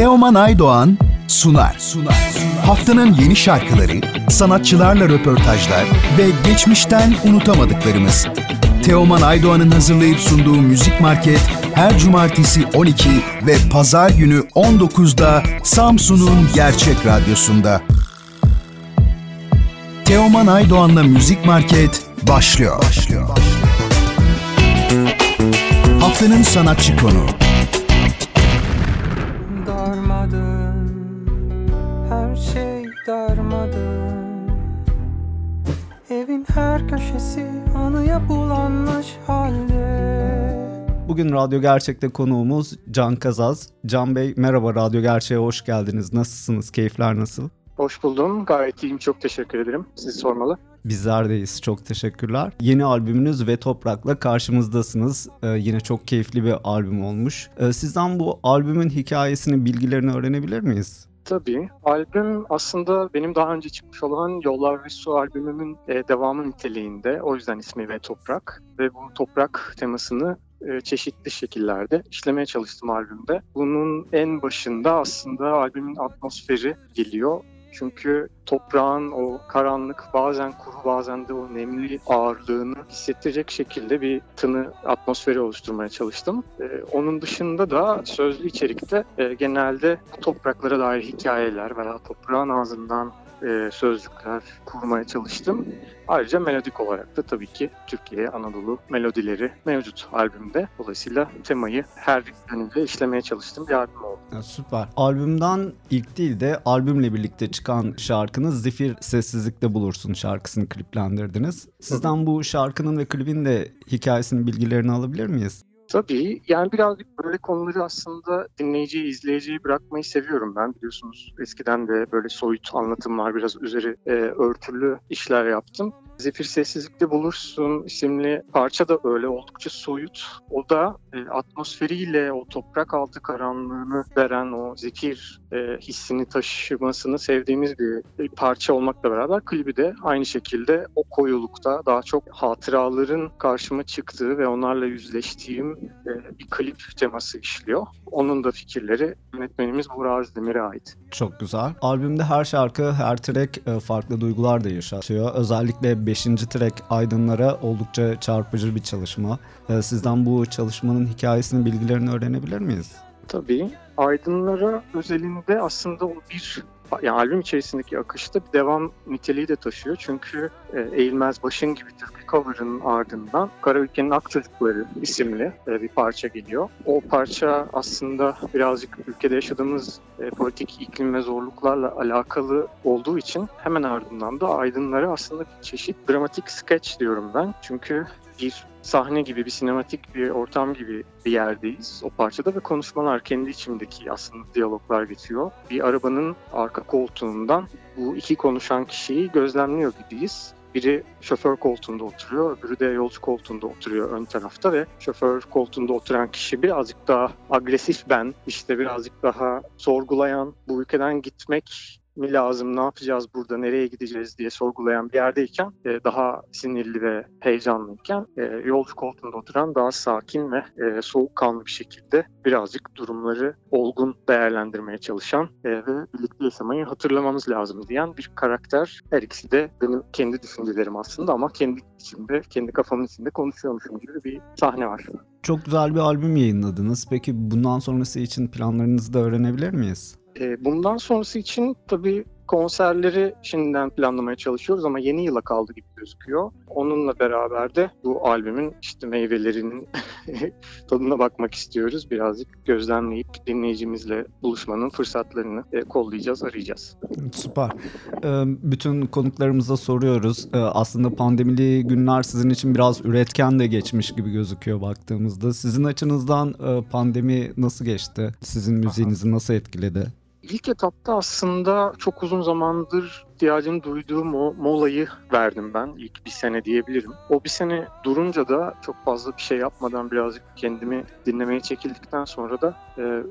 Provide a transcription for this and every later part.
Teoman Aydoğan sunar. Haftanın yeni şarkıları, sanatçılarla röportajlar ve geçmişten unutamadıklarımız. Teoman Aydoğan'ın hazırlayıp sunduğu Müzik Market her cumartesi 12 ve pazar günü 19'da Samsun'un Gerçek Radyosu'nda. Teoman Aydoğan'la Müzik Market başlıyor. Haftanın sanatçı konuğu. Darmadın, her şey darmadın. Evin her köşesi anıya bulanmış halde. Bugün Radyo Gerçek'te konuğumuz Can Kazaz. Can Bey merhaba, Radyo Gerçek'e hoş geldiniz. Nasılsınız? Keyifler nasıl? Hoş buldum. Gayet iyiyim. Çok teşekkür ederim. Sizi sormalı. Bizler deyiz. Çok teşekkürler. Yeni albümünüz Ve Toprak'la karşımızdasınız. Yine çok keyifli bir albüm olmuş. Sizden bu albümün hikayesini, bilgilerini öğrenebilir miyiz? Tabii. Albüm aslında benim daha önce çıkmış olan Yollar ve Su albümümün devamı niteliğinde. O yüzden ismi Ve Toprak. Ve bu toprak temasını çeşitli şekillerde işlemeye çalıştım albümde. Bunun en başında aslında albümün atmosferi geliyor. Çünkü toprağın o karanlık, bazen kuru bazen de o nemli ağırlığını hissettirecek şekilde bir tını, atmosferi oluşturmaya çalıştım. Onun dışında da sözlü içerikte genelde topraklara dair hikayeler veya toprağın ağzından sözcükler kurmaya çalıştım. Ayrıca melodik olarak da tabii ki Türkiye, Anadolu melodileri mevcut albümde. Dolayısıyla temayı her yönünde işlemeye çalıştığım bir albüm oldu. Ya süper. Albümden ilk değil de albümle birlikte çıkan şarkınız Zifir Sessizlikte Bulursun şarkısını kliplendirdiniz. Sizden bu şarkının ve klibin de hikayesinin bilgilerini alabilir miyiz? Tabii, yani birazcık böyle konuları aslında dinleyiciyi, izleyiciyi bırakmayı seviyorum ben. Biliyorsunuz eskiden de böyle soyut anlatımlar, biraz üzeri örtülü işler yaptım. Zifir Sessizlikte Bulursun isimli parça da öyle, oldukça soyut. O da atmosferiyle o toprak altı karanlığını veren o zikir hissini taşımasını sevdiğimiz bir parça olmakla beraber klibi de aynı şekilde o koyulukta daha çok hatıraların karşıma çıktığı ve onlarla yüzleştiğim bir klip teması işliyor. Onun da fikirleri yönetmenimiz Uğur Ağız Demir'e ait. Çok güzel. Albümde her şarkı, her track farklı duygular da yaşatıyor. Özellikle 5. track Aydınlara oldukça çarpıcı bir çalışma. Sizden bu çalışmanın hikayesini, bilgilerini öğrenebilir miyiz? Tabii. Aydınlara özelinde aslında o bir, yani albüm içerisindeki akışta bir devam niteliği de taşıyor. Çünkü Eğilmez Başın gibi türkü cover'ın ardından Kara Ülkenin Akçaçıkları isimli bir parça geliyor. O parça aslında birazcık ülkede yaşadığımız politik iklim ve zorluklarla alakalı olduğu için hemen ardından da Aydınlara aslında bir çeşit dramatik sketch diyorum ben. Çünkü bir sahne gibi, bir sinematik bir ortam gibi bir yerdeyiz o parçada ve konuşmalar, kendi içimdeki aslında diyaloglar geçiyor. Bir arabanın arka koltuğundan bu iki konuşan kişiyi gözlemliyor gibiyiz. Biri şoför koltuğunda oturuyor, öbürü de yolcu koltuğunda oturuyor ön tarafta ve şoför koltuğunda oturan kişi birazcık daha agresif ben, işte birazcık daha sorgulayan, bu ülkeden gitmek mi lazım, ne yapacağız burada, nereye gideceğiz diye sorgulayan bir yerdeyken, daha sinirli ve heyecanlıyken, yolcu koltuğunda oturan daha sakin ve soğukkanlı bir şekilde birazcık durumları olgun değerlendirmeye çalışan ve birlikte yaşamayı hatırlamamız lazım diyen bir karakter. Her ikisi de benim kendi düşüncelerim aslında ama kendi içimde, kendi kafamın içinde konuşuyormuşum gibi bir sahne var. Çok güzel bir albüm yayınladınız. Peki bundan sonrası için planlarınızı da öğrenebilir miyiz? Bundan sonrası için tabii konserleri şimdiden planlamaya çalışıyoruz ama yeni yıla kaldı gibi gözüküyor. Onunla beraber de bu albümün işte meyvelerinin tadına bakmak istiyoruz. Birazcık gözlemleyip dinleyicimizle buluşmanın fırsatlarını kollayacağız, arayacağız. Süper. Bütün konuklarımıza soruyoruz. Aslında pandemili günler sizin için biraz üretken de geçmiş gibi gözüküyor baktığımızda. Sizin açınızdan pandemi nasıl geçti? Sizin müziğinizi nasıl etkiledi? İlk etapta aslında çok uzun zamandır ihtiyacını duyduğum o molayı verdim ben. İlk bir sene diyebilirim. O bir sene durunca da çok fazla bir şey yapmadan birazcık kendimi dinlemeye çekildikten sonra da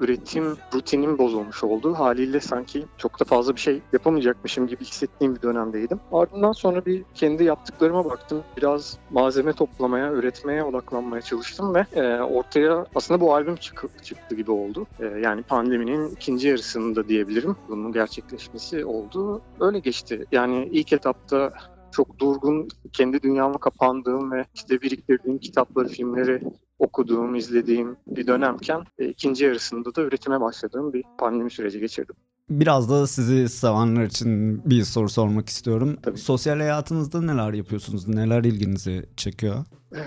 üretim rutinim bozulmuş oldu. Haliyle sanki çok da fazla bir şey yapamayacakmışım gibi hissettiğim bir dönemdeydim. Ardından sonra bir kendi yaptıklarıma baktım. Biraz malzeme toplamaya, üretmeye odaklanmaya çalıştım ve ortaya aslında bu albüm çıktı gibi oldu. Yani pandeminin ikinci yarısında diyebilirim bunun gerçekleşmesi oldu. Öyle geçti. Yani ilk etapta çok durgun, kendi dünyama kapandığım ve işte biriktirdiğim kitapları, filmleri okuduğum, izlediğim bir dönemken ikinci yarısında da üretime başladığım bir pandemi süreci geçirdim. Biraz da sizi sevenler için bir soru sormak istiyorum. Tabii. Sosyal hayatınızda neler yapıyorsunuz? Neler ilginizi çekiyor?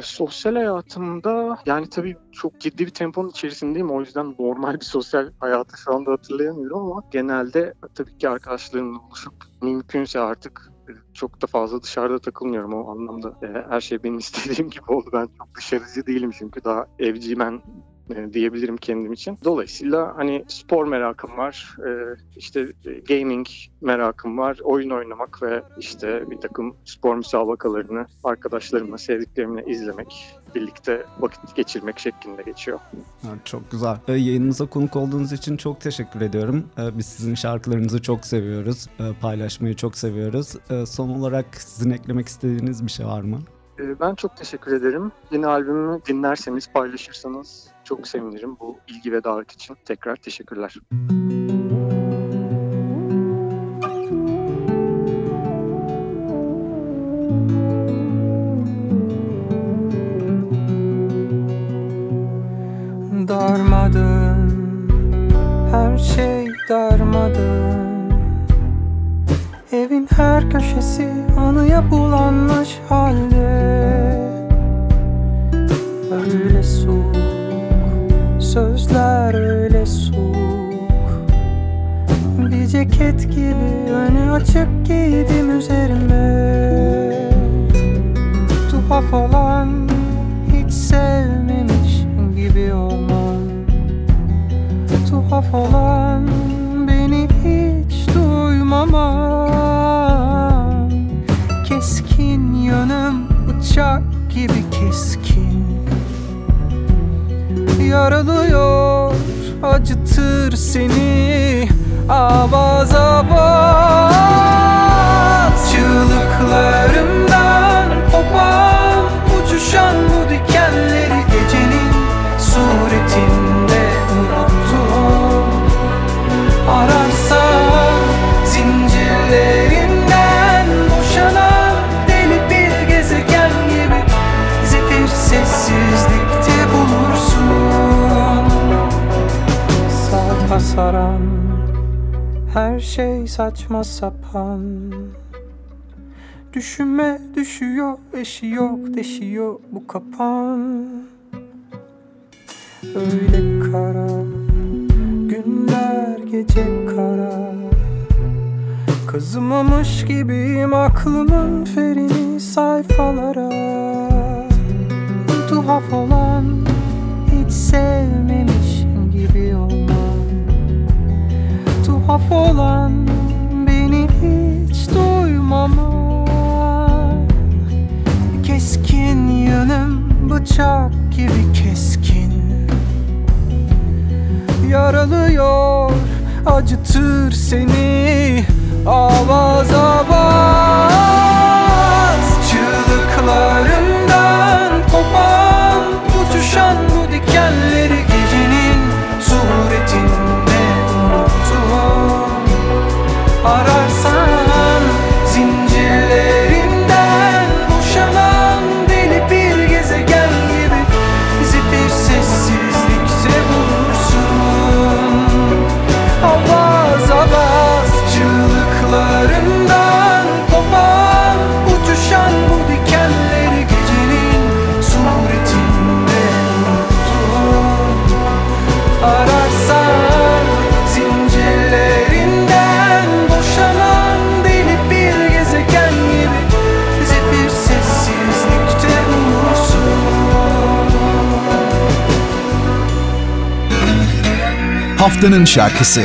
Sosyal hayatımda yani tabii çok ciddi bir temponun içerisindeyim. O yüzden normal bir sosyal hayatı şu anda hatırlayamıyorum ama genelde tabii ki arkadaşlarımla buluşup mümkünse artık çok da fazla dışarıda takılmıyorum o anlamda. Her şey benim istediğim gibi oldu. Ben çok dışarıcı değilim çünkü daha evciyim ben diyebilirim kendim için. Dolayısıyla hani spor merakım var, işte gaming merakım var, oyun oynamak ve işte bir takım spor müsabakalarını arkadaşlarımla, sevdiklerimle izlemek, birlikte vakit geçirmek şeklinde geçiyor. Çok güzel. Yayınımıza konuk olduğunuz için çok teşekkür ediyorum. Biz sizin şarkılarınızı çok seviyoruz, paylaşmayı çok seviyoruz. Son olarak sizin eklemek istediğiniz bir şey var mı? Ben çok teşekkür ederim. Yeni albümümü dinlerseniz, paylaşırsanız çok sevinirim. Bu ilgi ve davet için tekrar teşekkürler. Darmadağın, her şey darmadağın. Evin her köşesi anıya bulanmış halde. Öyle soğuk, sözler öyle soğuk. Bir ceket gibi önü açık giydim üzerime. Tuhaf olan hiç sevmemiş gibi olman. Tuhaf olan beni hiç duymaman. Keskin yönüm bıçak gibi keskin. Yaralıyor, acıtır seni. Avaz avaz çığlıklarımdan kopan uçuşan bu dikenleri gecenin suretinde unuttum. Ararsan zincirlerinden boşanan deli bir gezegen gibi zifir sessizlikte bulursun. Saran, her şey saçma sapan. Düşüme düşüyor, eşi yok, deşiyor bu kapan. Öyle kara, günler gece kara. Kazımamış gibiyim aklımın ferini sayfalara. Tuhaf olan hiç sevmemiş gibi olmaz. Tuhaf olan beni hiç duymaman. Keskin yanım bıçak gibi keskin. Yaralıyor, acıtır seni. Avaz avaz çığlıklarımdan kopan uçuşan bu dikenleri gecenin suretinde. Ararsan zincirlerinden boşanan deli bir gezegen gibi zifir sessizlikte bulursun. Avaz avaz çığlıklarından kopan uçuşan bu dikenleri gecenin suretinde unuttum. Ararsan haftanın şarkısı.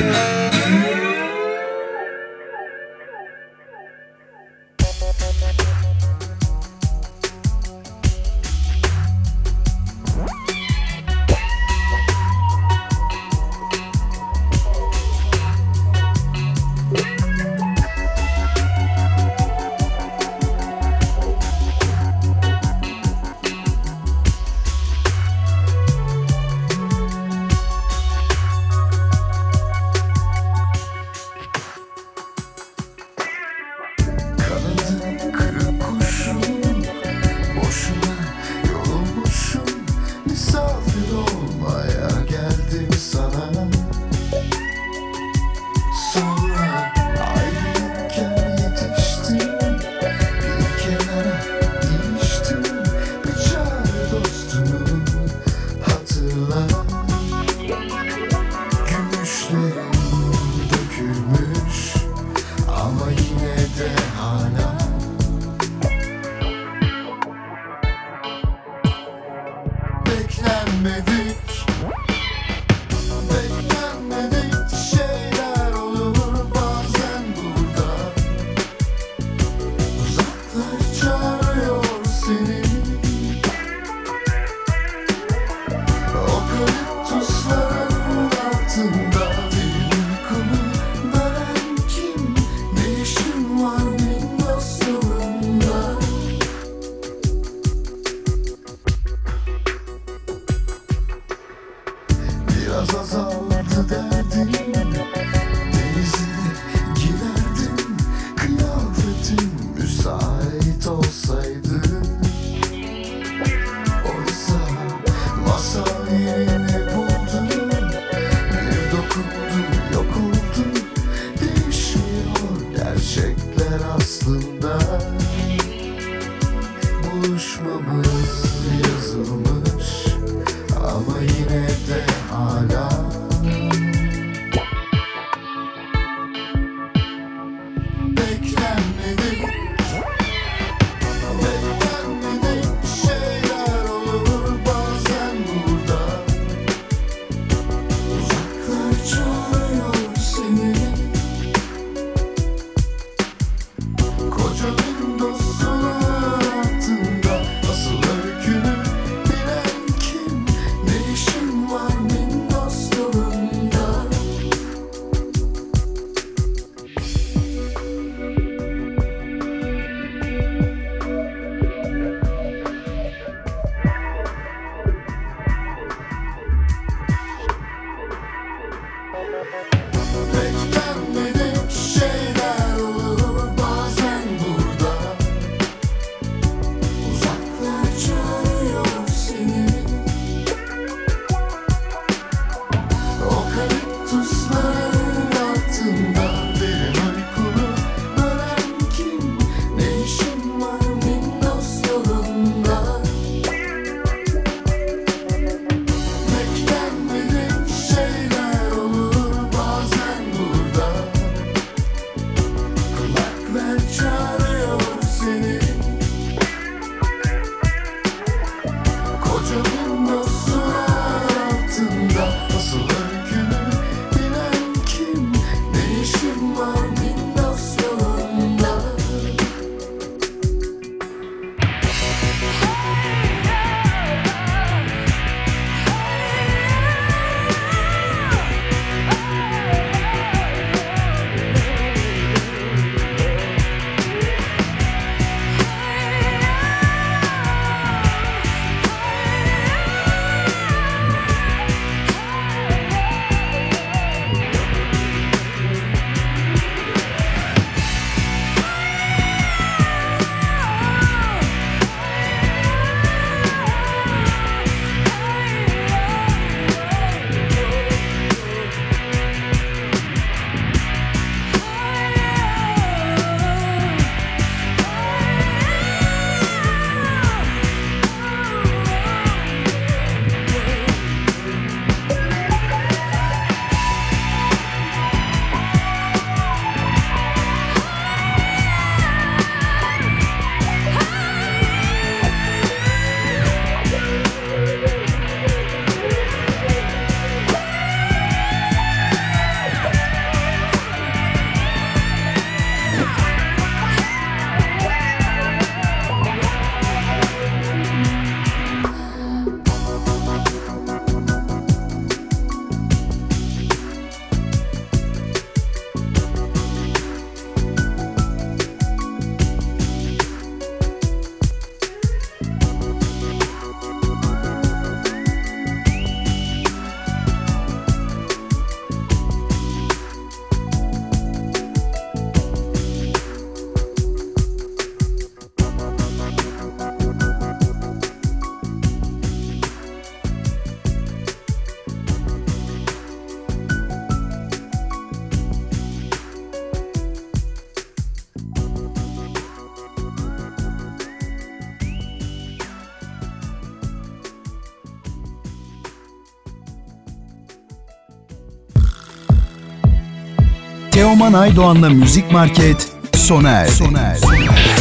Teoman Aydoğan'la Müzik Market sona erdi.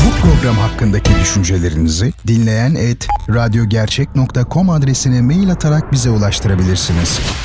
Bu program hakkındaki düşüncelerinizi dinleyen @radyogercek.com adresine mail atarak bize ulaştırabilirsiniz.